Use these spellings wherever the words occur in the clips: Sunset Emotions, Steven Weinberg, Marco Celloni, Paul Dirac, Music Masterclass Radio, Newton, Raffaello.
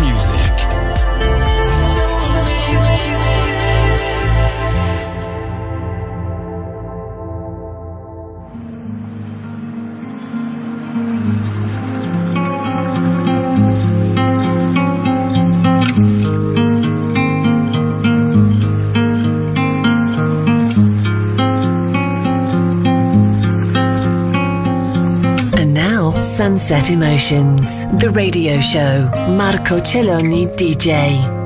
music. Sunset Emotions, the radio show, Marco Celloni DJ.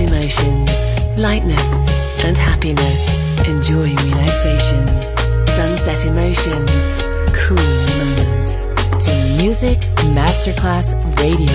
Sunset Emotions, lightness and happiness. Enjoy relaxation. Sunset Emotions, cool moments. To Music Masterclass Radio.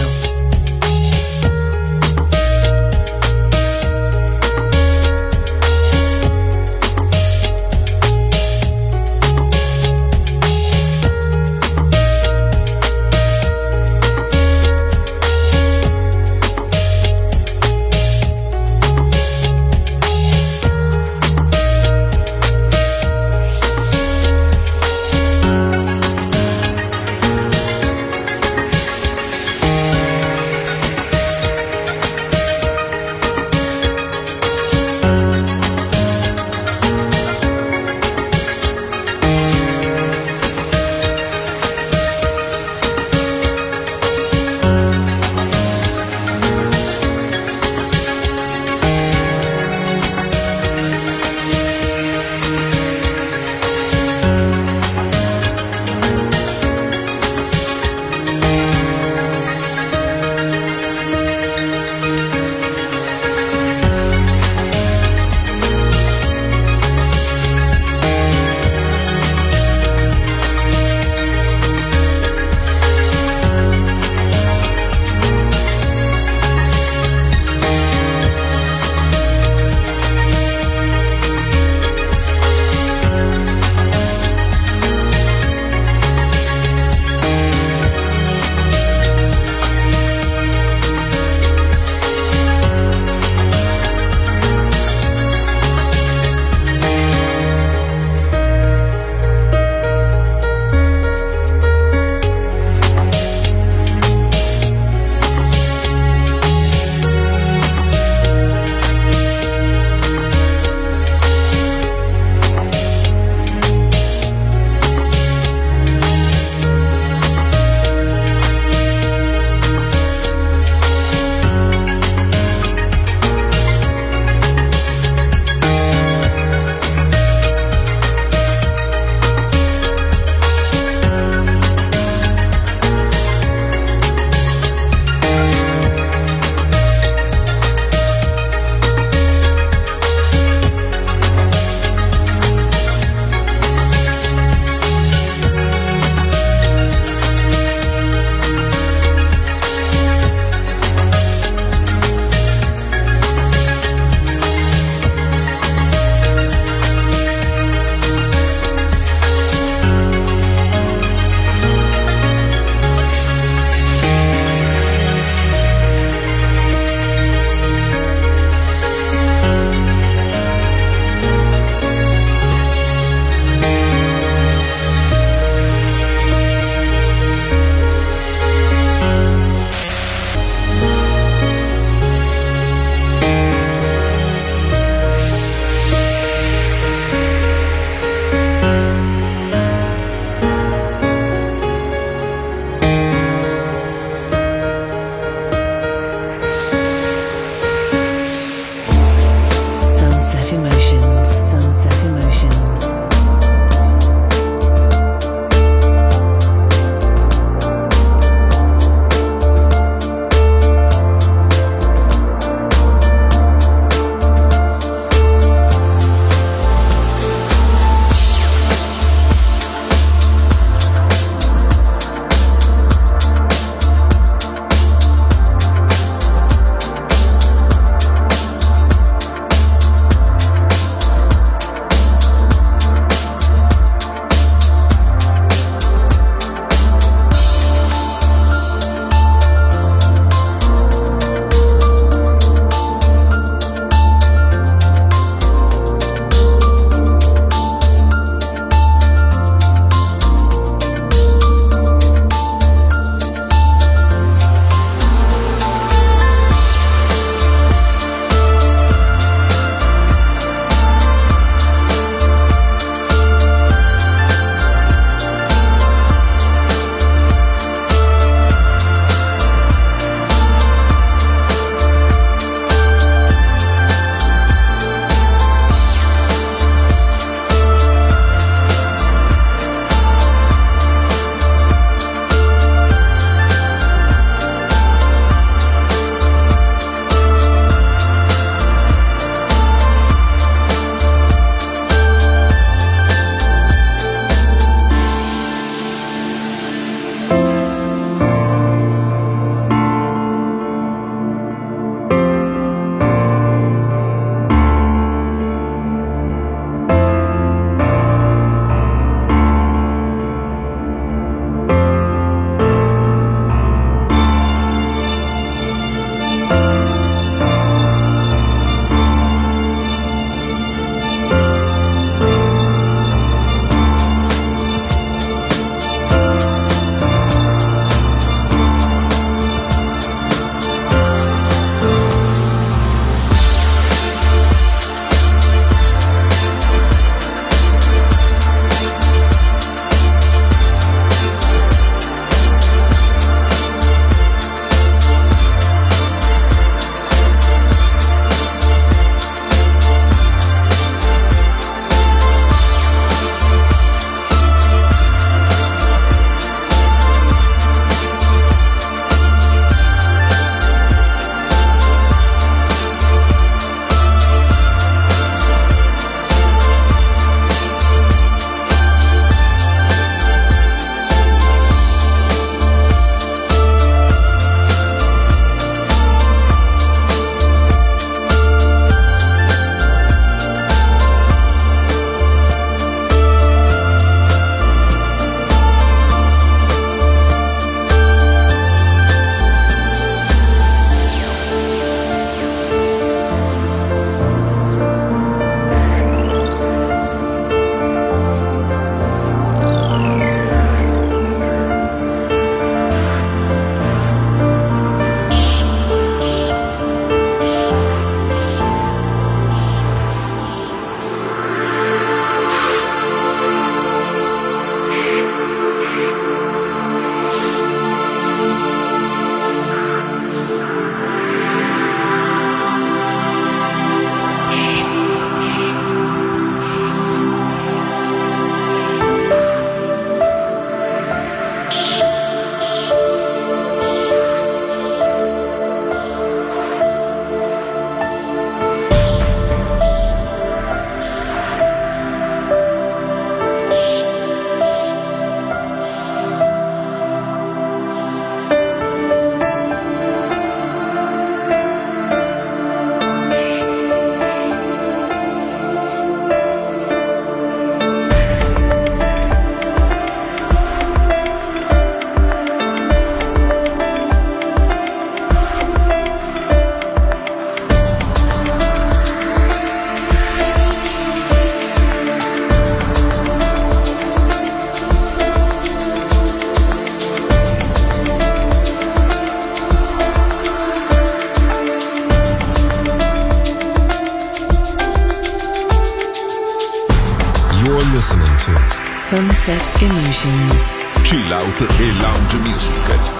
Sunset Emotions. Chill out e lounge music.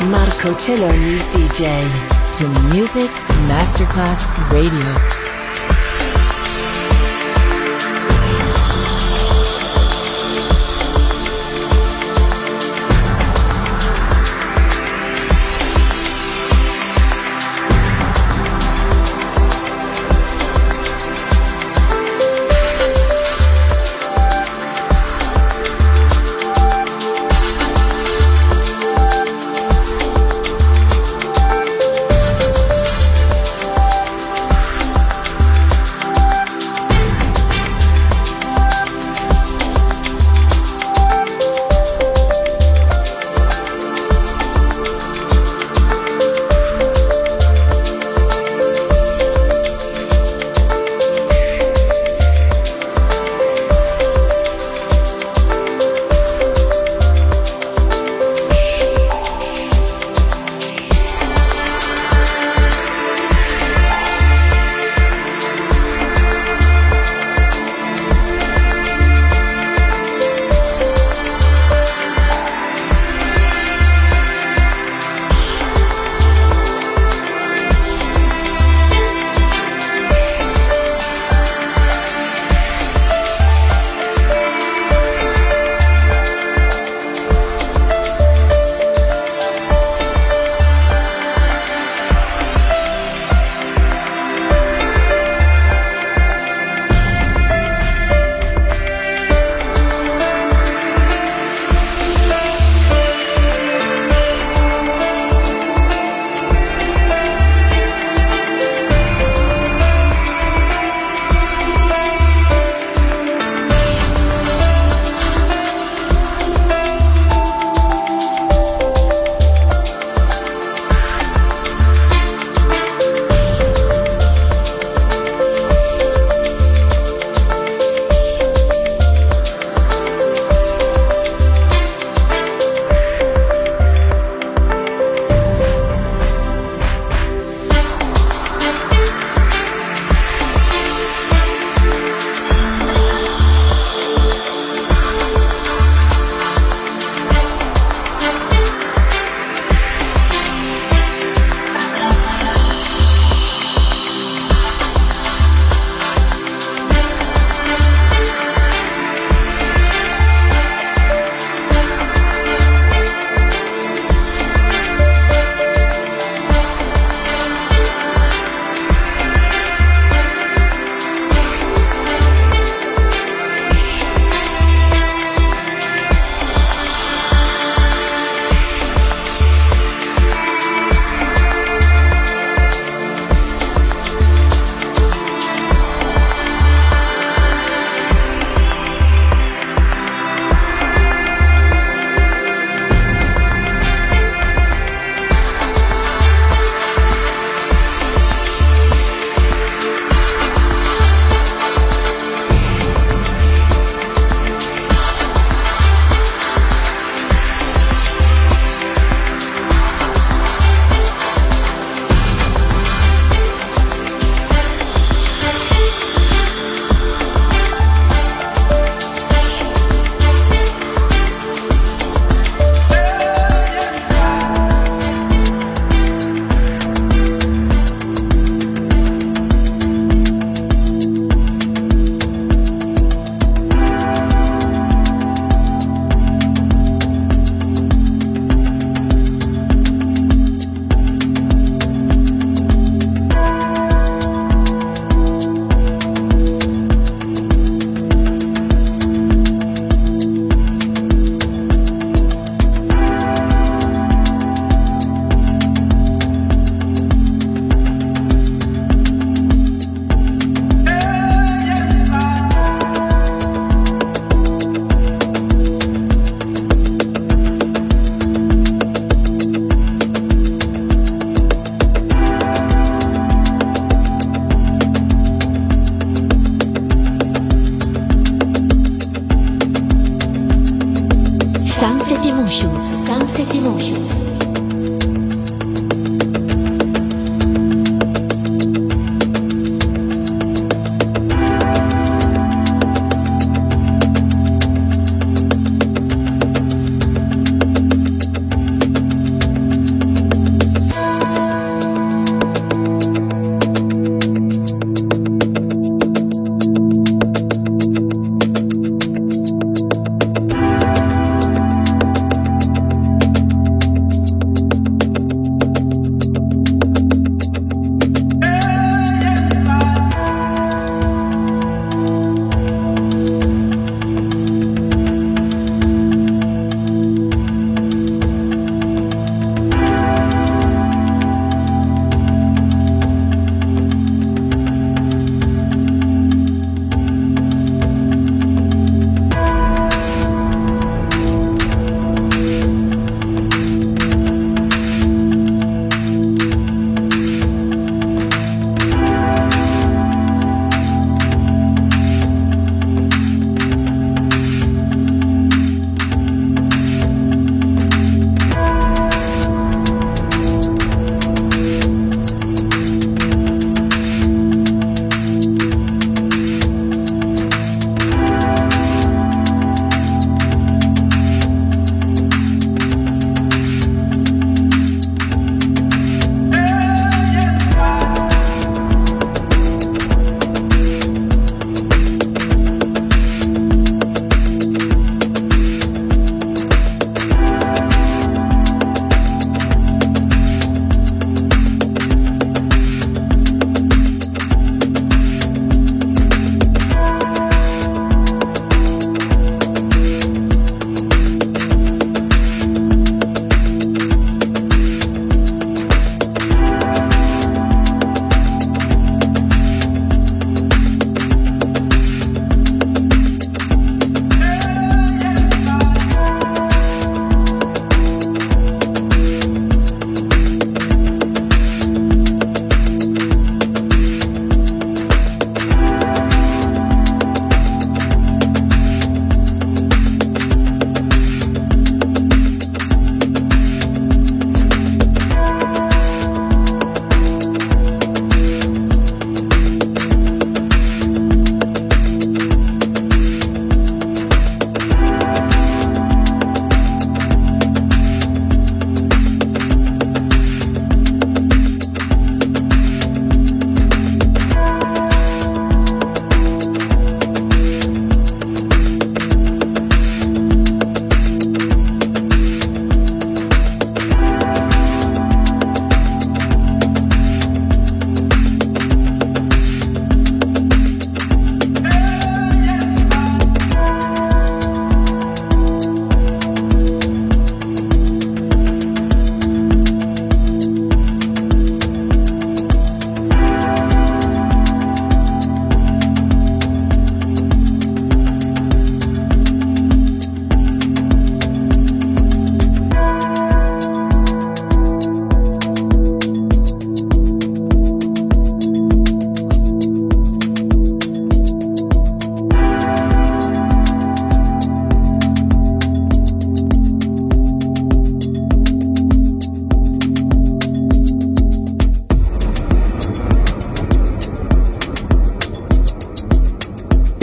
Marco Celloni DJ to Music Masterclass Radio.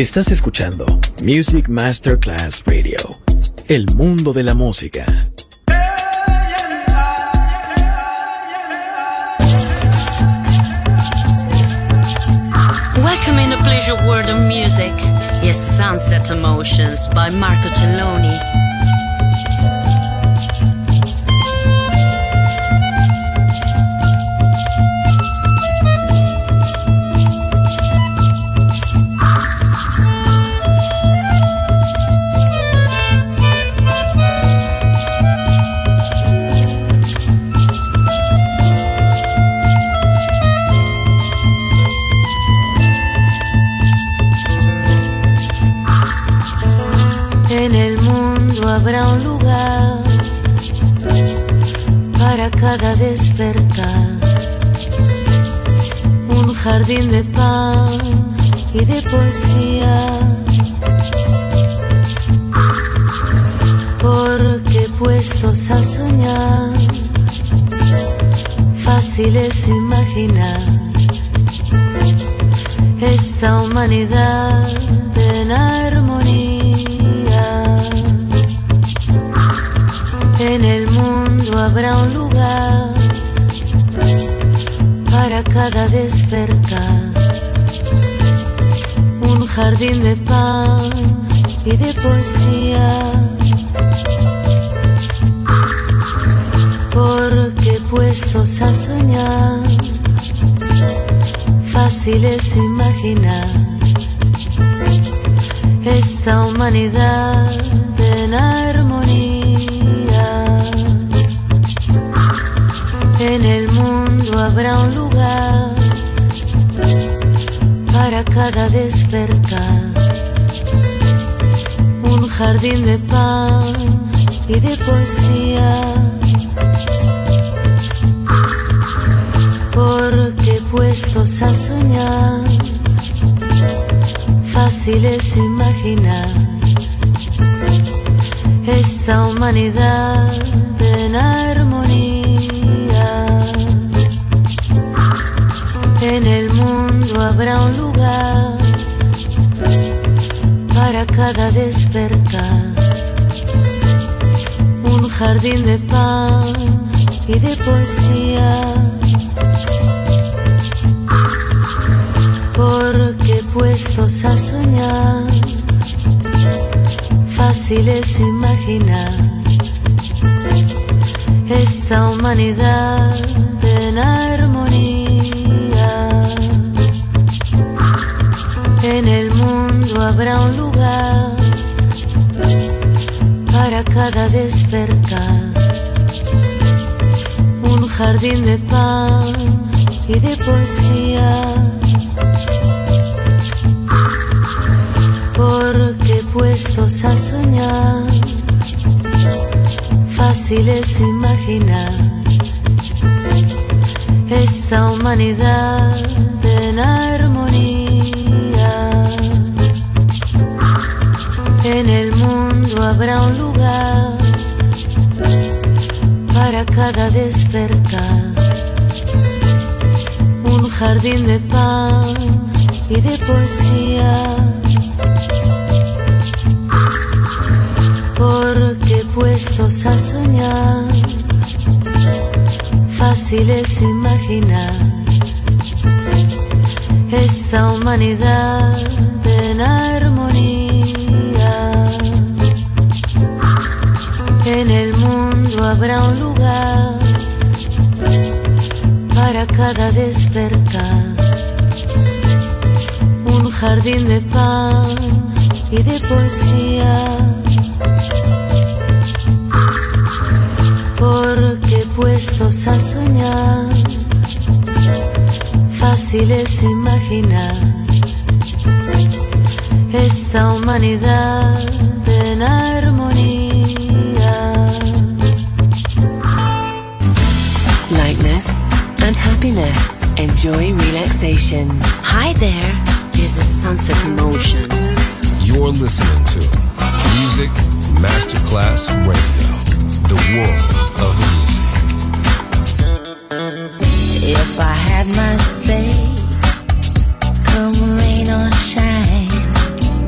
Estás escuchando Music Masterclass Radio, el mundo de la música. Welcome in the pleasure world of music. Yes, Sunset Emotions by Marco Celloni. Habrá un lugar para cada despertar, un jardín de pan y de poesía, porque puestos a soñar, fácil es imaginar esta humanidad en armonía. En el mundo habrá un lugar para cada despertar, un jardín de pan y de poesía, porque puestos a soñar, fácil es imaginar esta humanidad en armonía. En el mundo habrá un lugar para cada despertar, un jardín de pan y de poesía, porque puestos a soñar, fácil es imaginar esta humanidad en armonía. En el mundo habrá un lugar para cada despertar, un jardín de pan y de poesía, porque puestos a soñar, fácil es imaginar esta humanidad en armonía. En el mundo habrá un lugar para cada despertar, un jardín de pan y de poesía, porque puestos a soñar, fácil es imaginar esta humanidad en armonía. En el mundo habrá un lugar para cada despertar, un jardín de pan y de poesía, porque puestos a soñar, fácil es imaginar esta humanidad en armonía. En el mundo habrá un lugar para cada despertar, un jardín de pan y de poesía, porque puestos a soñar, fácil es imaginar esta humanidad en armonía. Lightness and happiness. Enjoy relaxation. Hi there, this is Sunset Emotions. You're listening to Music Masterclass Radio, the world of music. If I had my say, come rain or shine,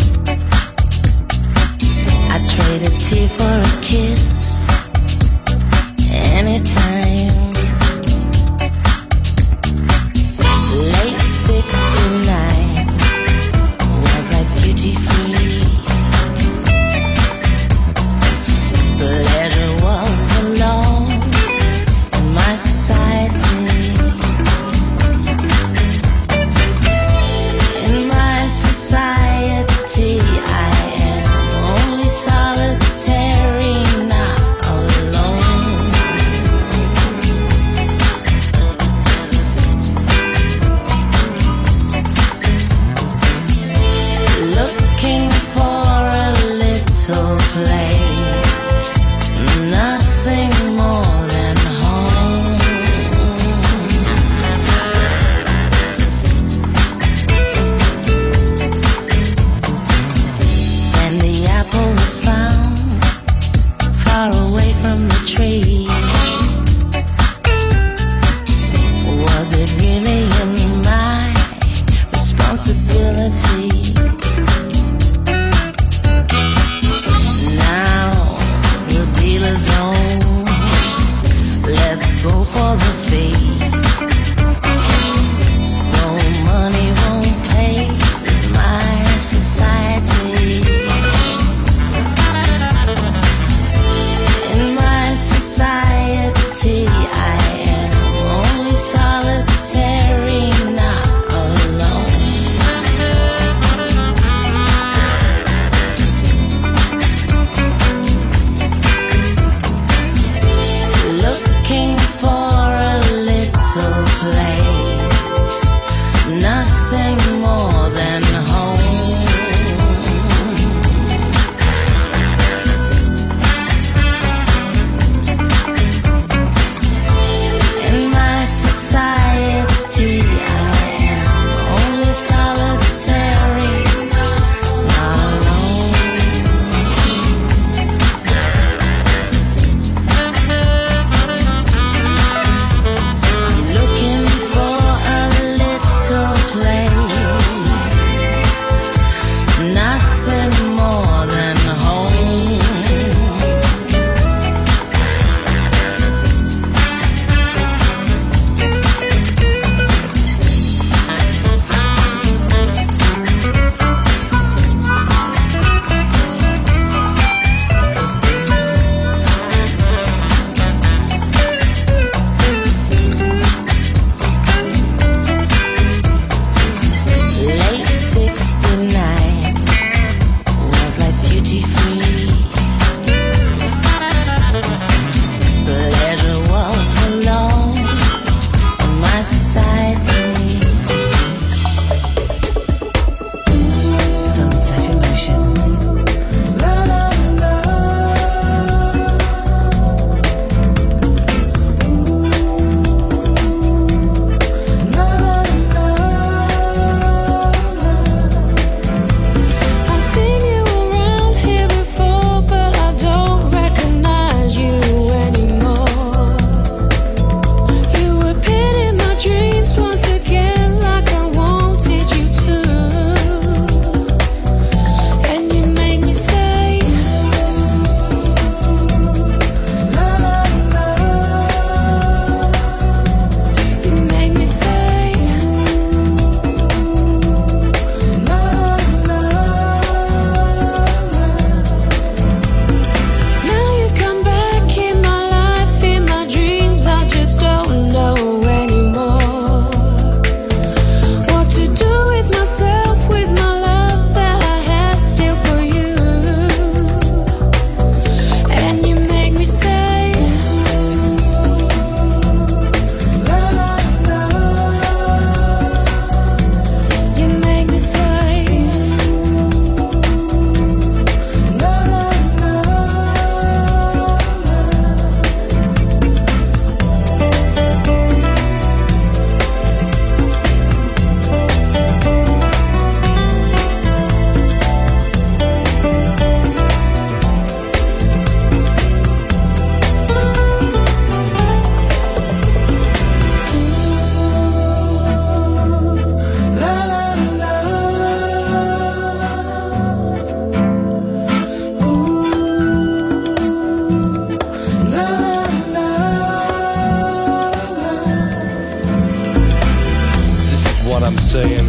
saying,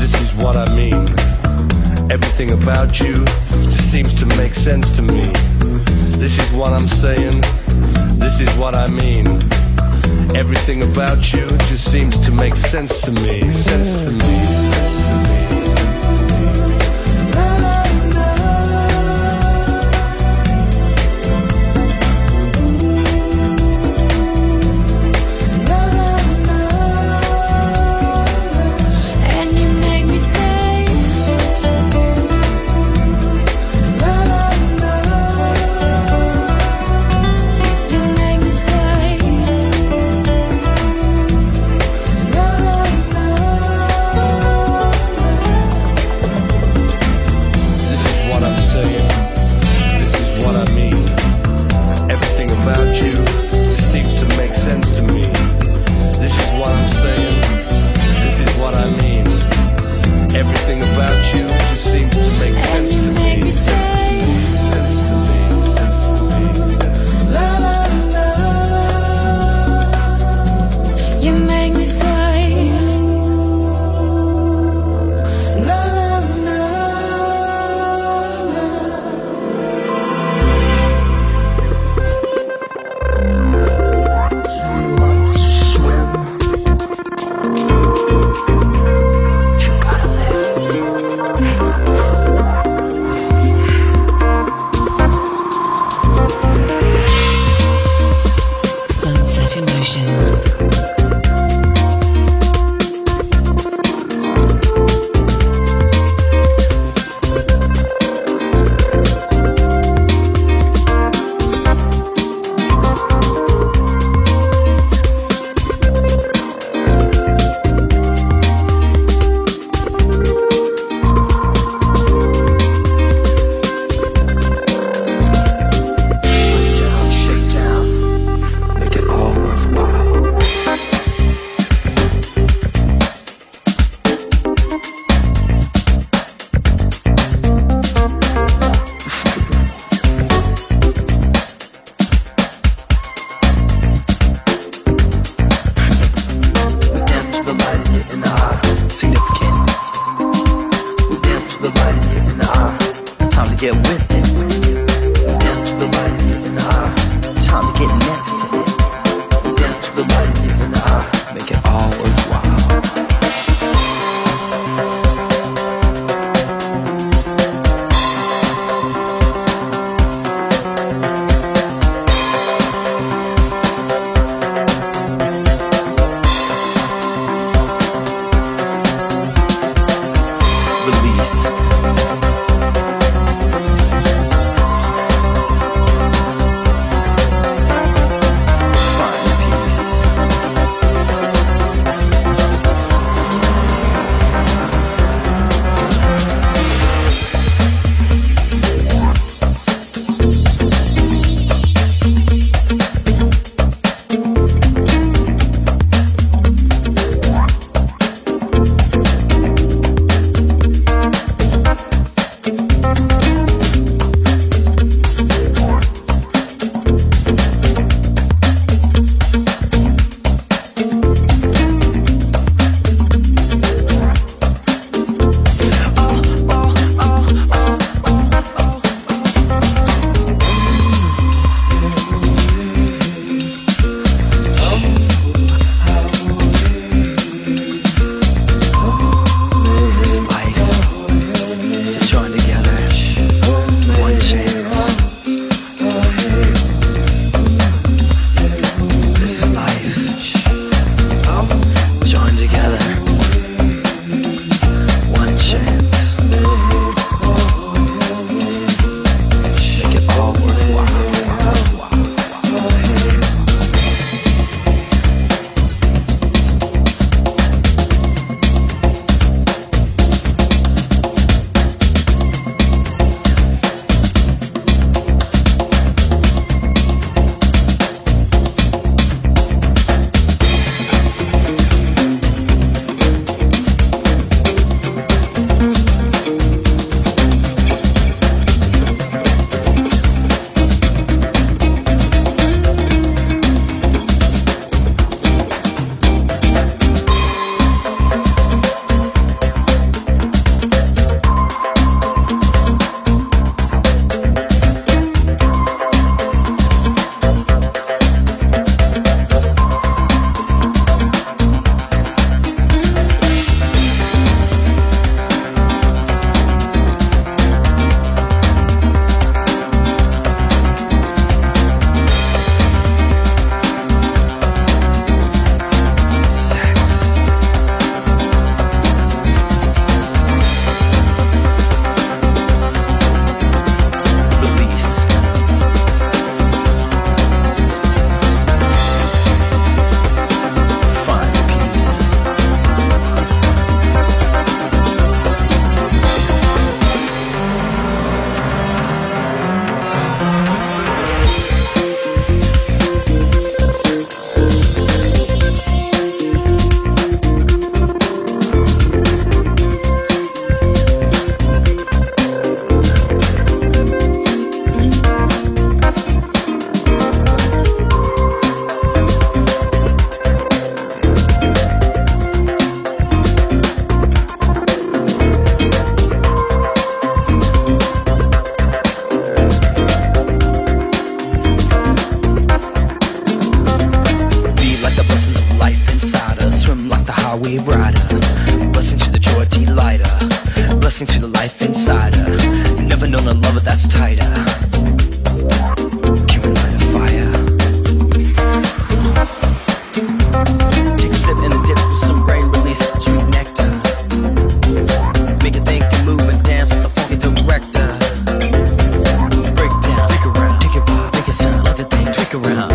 this is what I mean. Everything about you seems to make sense to me. This is what I'm saying, this is what I mean. Everything about you just seems to make sense to me, sense to me. Release. lighter, blessing to the life inside her. Never known a lover that's tighter. Can we light a fire? Take a sip and a dip with some brain release, sweet nectar. Make it think and move and dance with the funky director. Break down, freak around, take it vibe, make it sound, let the thing tweak around.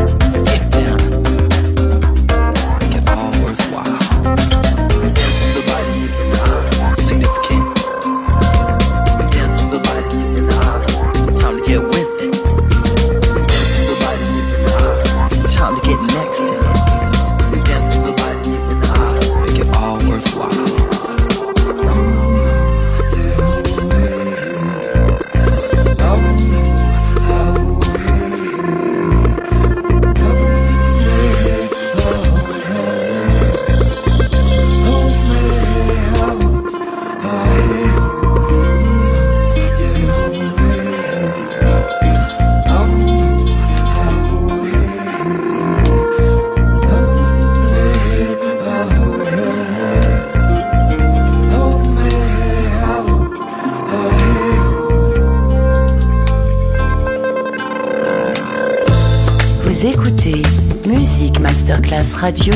Écoutez Music Masterclass Radio,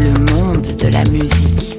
le monde de la musique.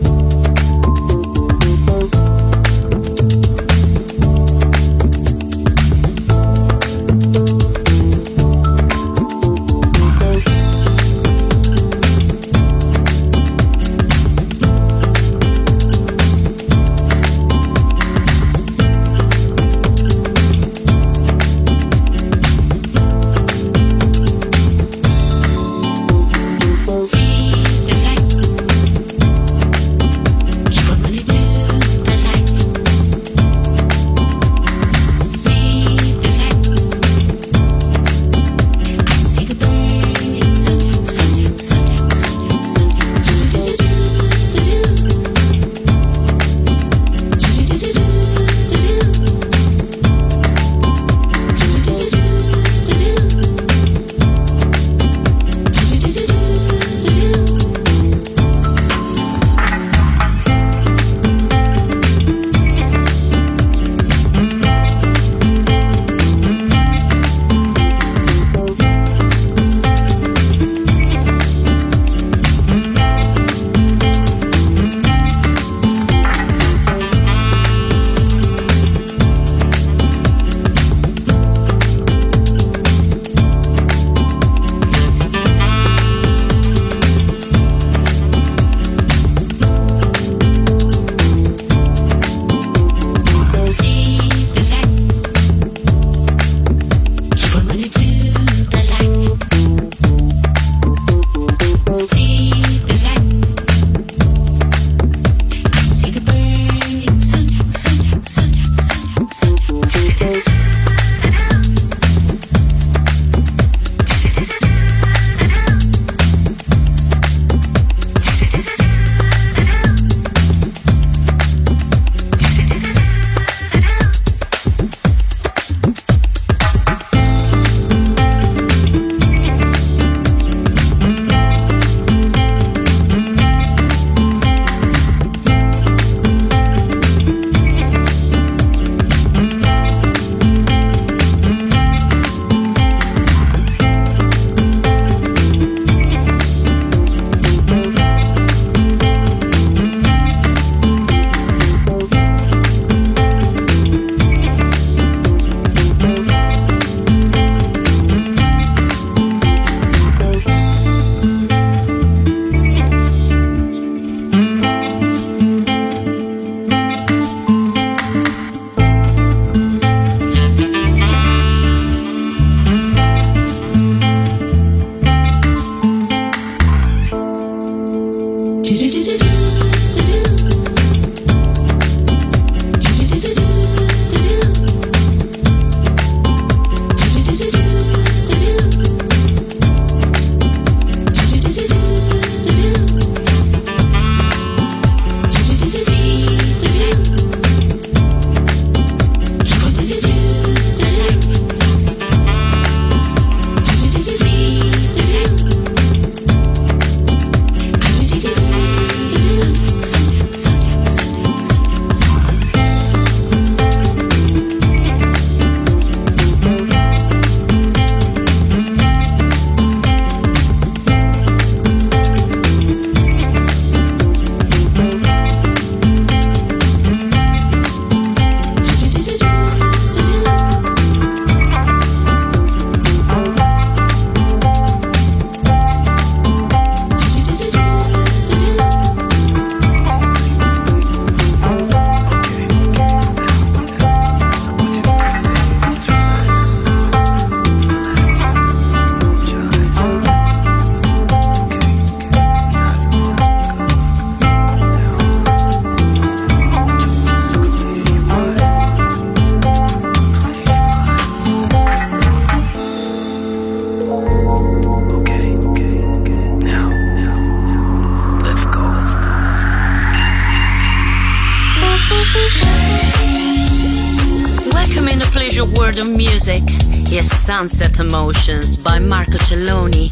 Welcome in the pleasure world of music. Yes, Sunset Emotions by Marco Celloni.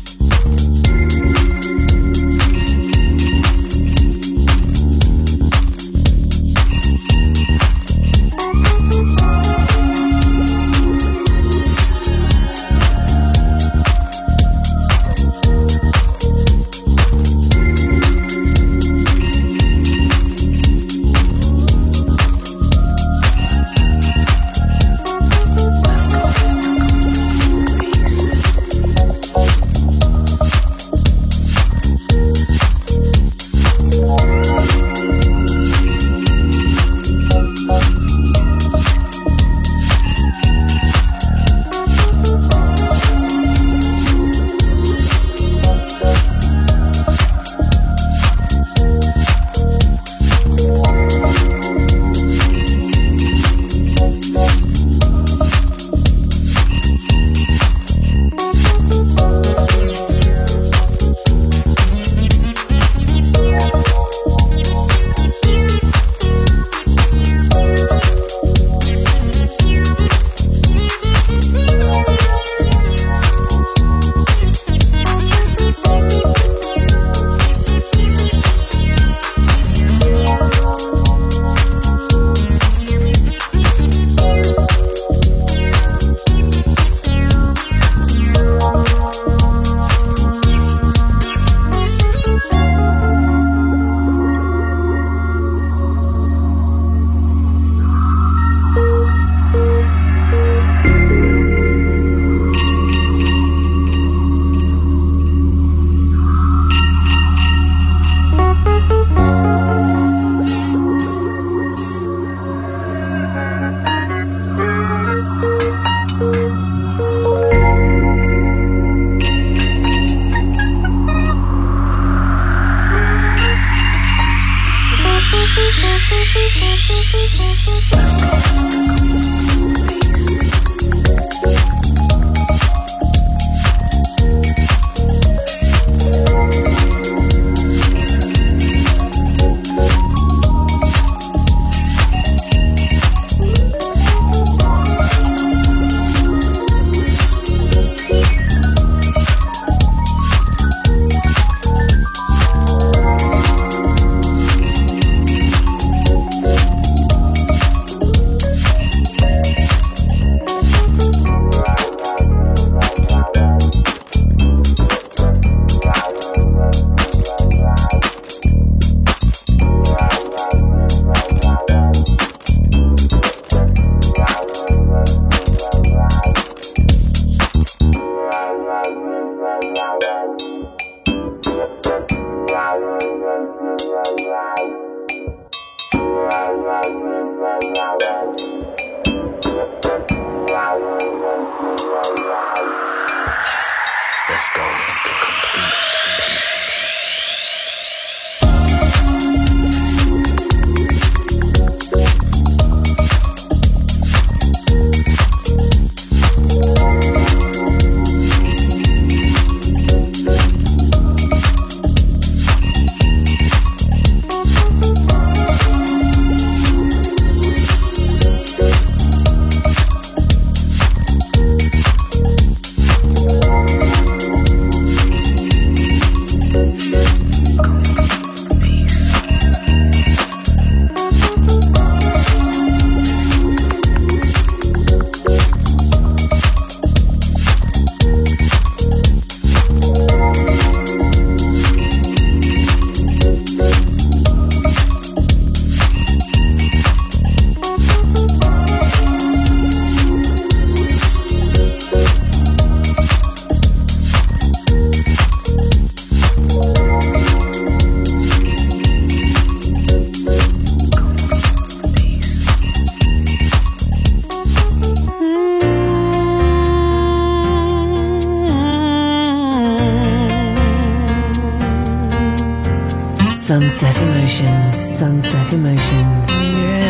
Sunset Emotions, Sunset Emotions. Yeah.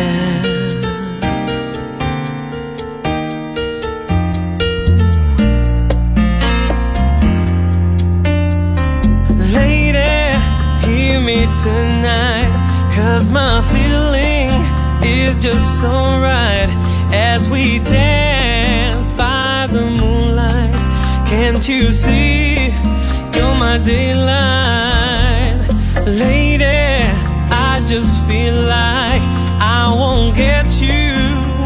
Lady, hear me tonight, 'cause my feeling just so right as we dance by the moonlight. Can't you see you're my daylight, lady? I just feel like I won't get you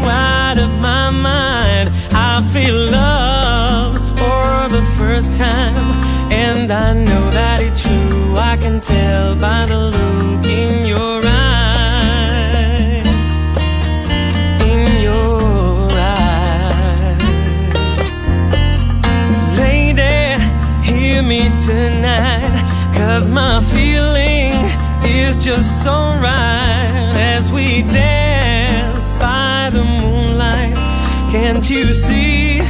out of my mind. I feel love for the first time, and I know that it's true. I can tell by the look in your eyes, in your eyes. Lady, hear me tonight, 'cause my feeling is just so right as we dance by the moonlight. Can't you see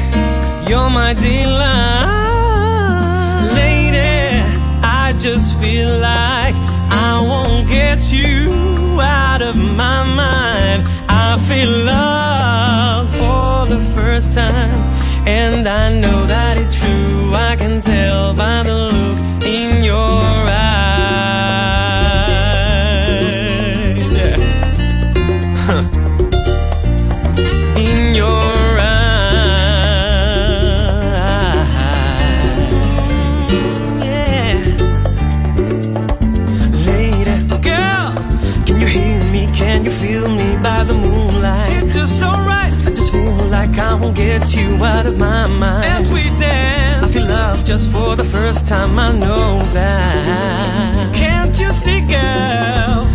you're my delight? Just feel like I won't get you out of my mind. I feel love for the first time, and I know that it's true. I can tell by the look in your eyes, yeah. In your I won't get you out of my mind. As we dance, I feel love just for the first time. I know that. Can't you see, girl,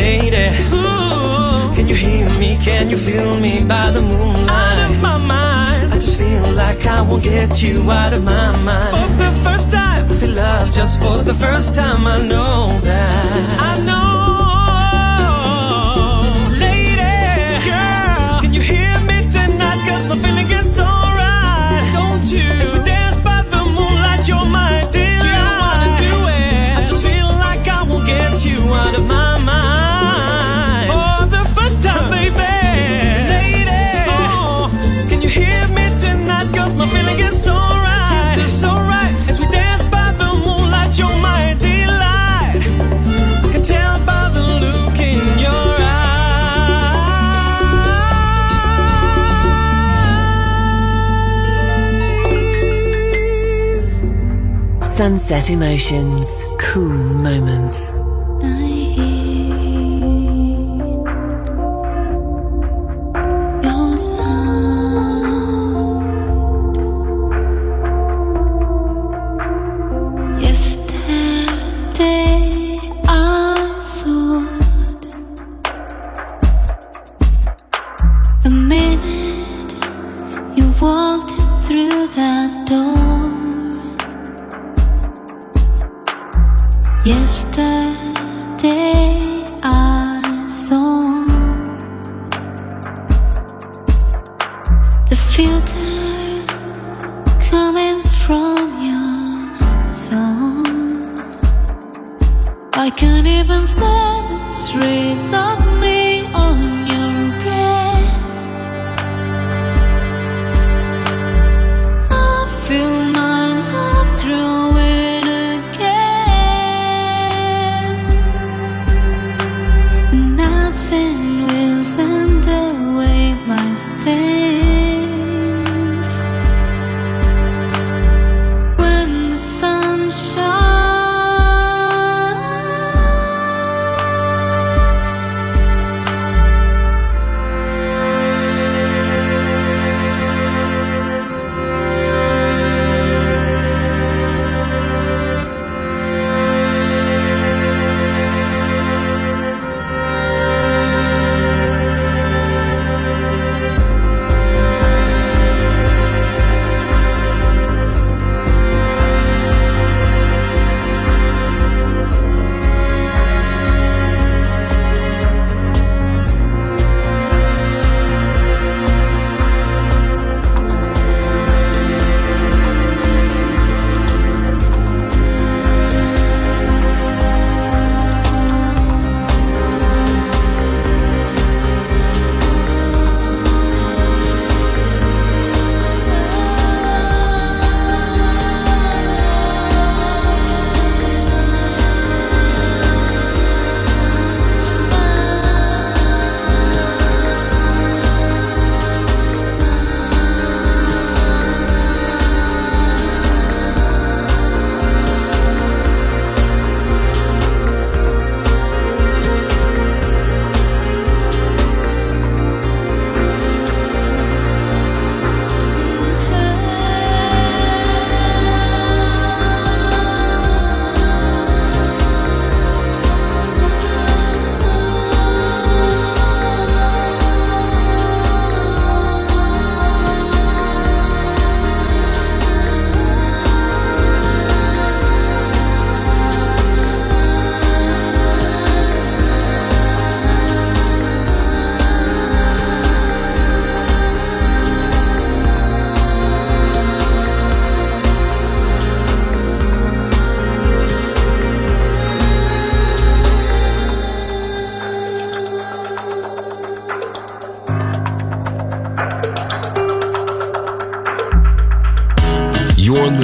lady? Ooh. Can you hear me? Can you feel me by the moonlight? Out of my mind. I just feel like I won't get you out of my mind. For the first time, I feel love just for the first time. I know that. I know. As we dance by the moonlight, you're my delight. You wanna do it? I just feel like I won't get you out of my mind. For the first time, baby, lady, oh, can you hear me tonight? 'Cause my feeling is so right, it's just so right. As we dance by the moonlight, you're my delight. I can tell by the look in your eyes. Sunset Emotions, cool moments.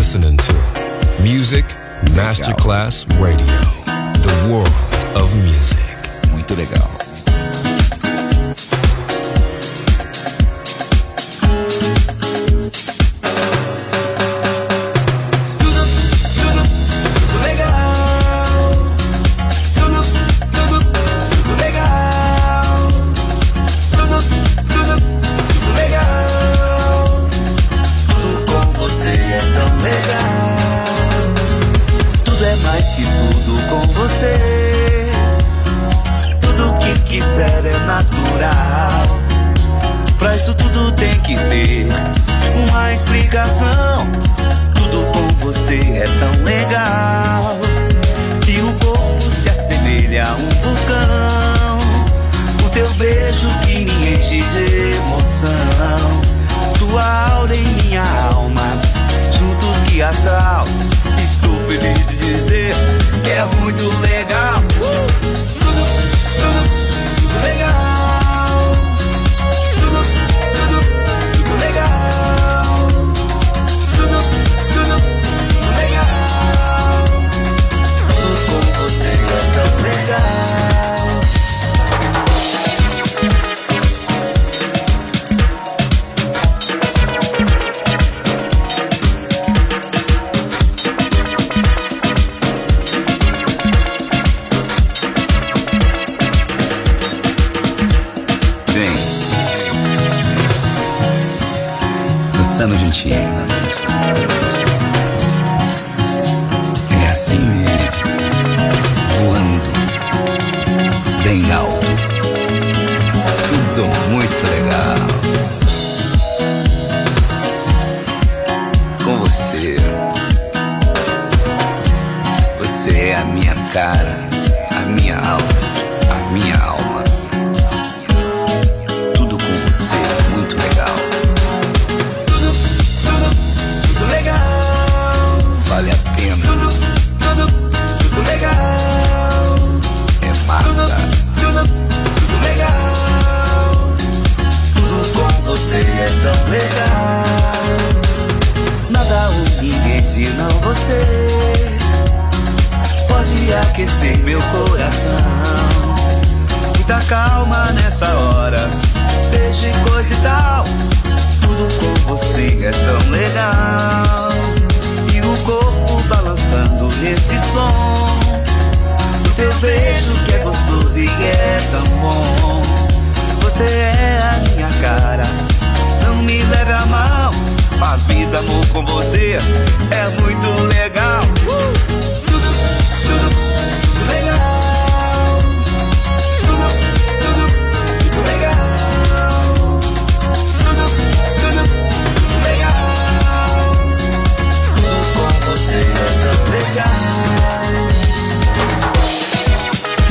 listening to Music Masterclass Radio, the world of music. Muito legal.